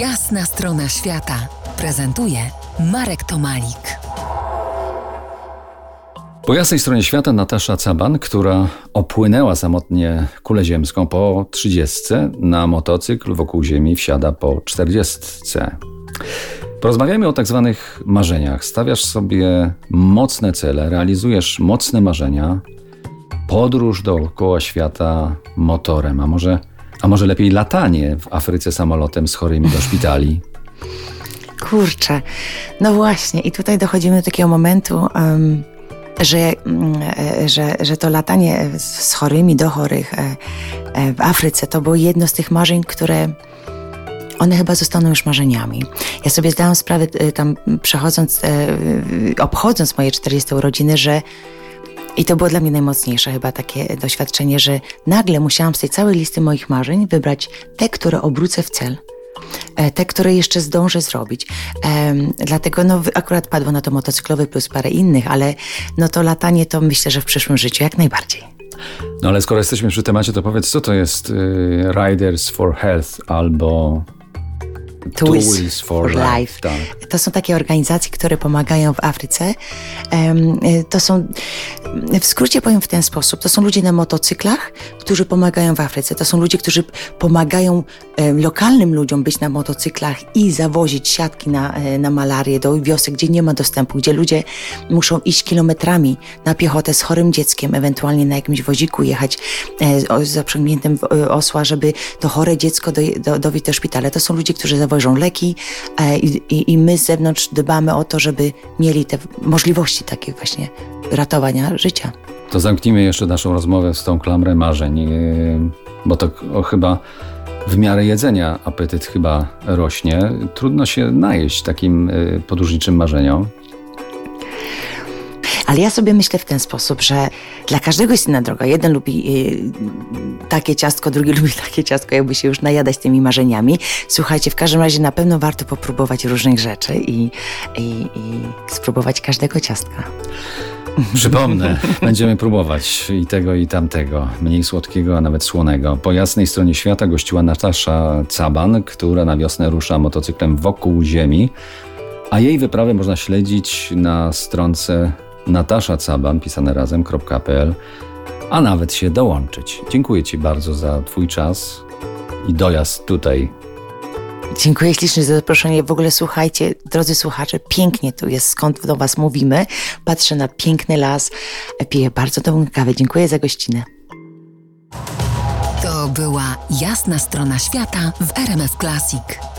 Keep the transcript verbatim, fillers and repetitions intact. Jasna strona świata prezentuje Marek Tomalik. Po jasnej stronie świata Natasza Caban, która opłynęła samotnie kulę ziemską po trzydziestce, na motocykl wokół ziemi wsiada po czterdziestce. Porozmawiajmy o tak zwanych marzeniach. Stawiasz sobie mocne cele, realizujesz mocne marzenia. Podróż dookoła świata motorem, a może, a może lepiej latanie w Afryce samolotem z chorymi do szpitali. Kurczę, no właśnie. I tutaj dochodzimy do takiego momentu, um, że, że, że to latanie z chorymi do chorych w Afryce to było jedno z tych marzeń, które... One chyba zostaną już marzeniami. Ja sobie zdałam sprawę tam przechodząc, obchodząc moje czterdzieste urodziny, że i to było dla mnie najmocniejsze chyba takie doświadczenie, że nagle musiałam z tej całej listy moich marzeń wybrać te, które obrócę w cel, te, które jeszcze zdążę zrobić. Dlatego no, akurat padło na to motocyklowy plus parę innych, ale no to latanie to myślę, że w przyszłym życiu jak najbardziej. No ale skoro jesteśmy przy temacie, to powiedz, co to jest y, Riders for Health albo Tools, Tools for Life. life. Tak. To są takie organizacje, które pomagają w Afryce. Um, to są, w skrócie powiem w ten sposób, to są ludzie na motocyklach, którzy pomagają w Afryce. To są ludzie, którzy pomagają um, lokalnym ludziom być na motocyklach i zawozić siatki na, na malarię do wiosek, gdzie nie ma dostępu, gdzie ludzie muszą iść kilometrami na piechotę z chorym dzieckiem, ewentualnie na jakimś woziku jechać e, z zaprzągniętym osła, żeby to chore dziecko do, do, dowieźć do szpitala. To są ludzie, którzy zawożą leki i, i, i my z zewnątrz dbamy o to, żeby mieli te możliwości takie właśnie ratowania życia. To zamknijmy jeszcze naszą rozmowę z tą klamrę marzeń, bo to chyba w miarę jedzenia apetyt chyba rośnie. Trudno się najeść takim podróżniczym marzeniom. Ale ja sobie myślę w ten sposób, że dla każdego jest inna droga. Jeden lubi y, takie ciastko, drugi lubi takie ciastko, jakby się już najadać tymi marzeniami. Słuchajcie, w każdym razie na pewno warto popróbować różnych rzeczy i, i, i spróbować każdego ciastka. Przypomnę, będziemy próbować i tego, i tamtego. Mniej słodkiego, a nawet słonego. Po jasnej stronie świata gościła Natasza Caban, która na wiosnę rusza motocyklem wokół ziemi, a jej wyprawę można śledzić na stronce Natasza Caban, pisane razem kropka p l, a nawet się dołączyć. Dziękuję Ci bardzo za Twój czas i dojazd tutaj. Dziękuję ślicznie za zaproszenie. W ogóle słuchajcie, drodzy słuchacze, pięknie tu jest, skąd do Was mówimy. Patrzę na piękny las, piję bardzo dobrą kawę. Dziękuję za gościnę. To była Jasna Strona Świata w R M F Classic.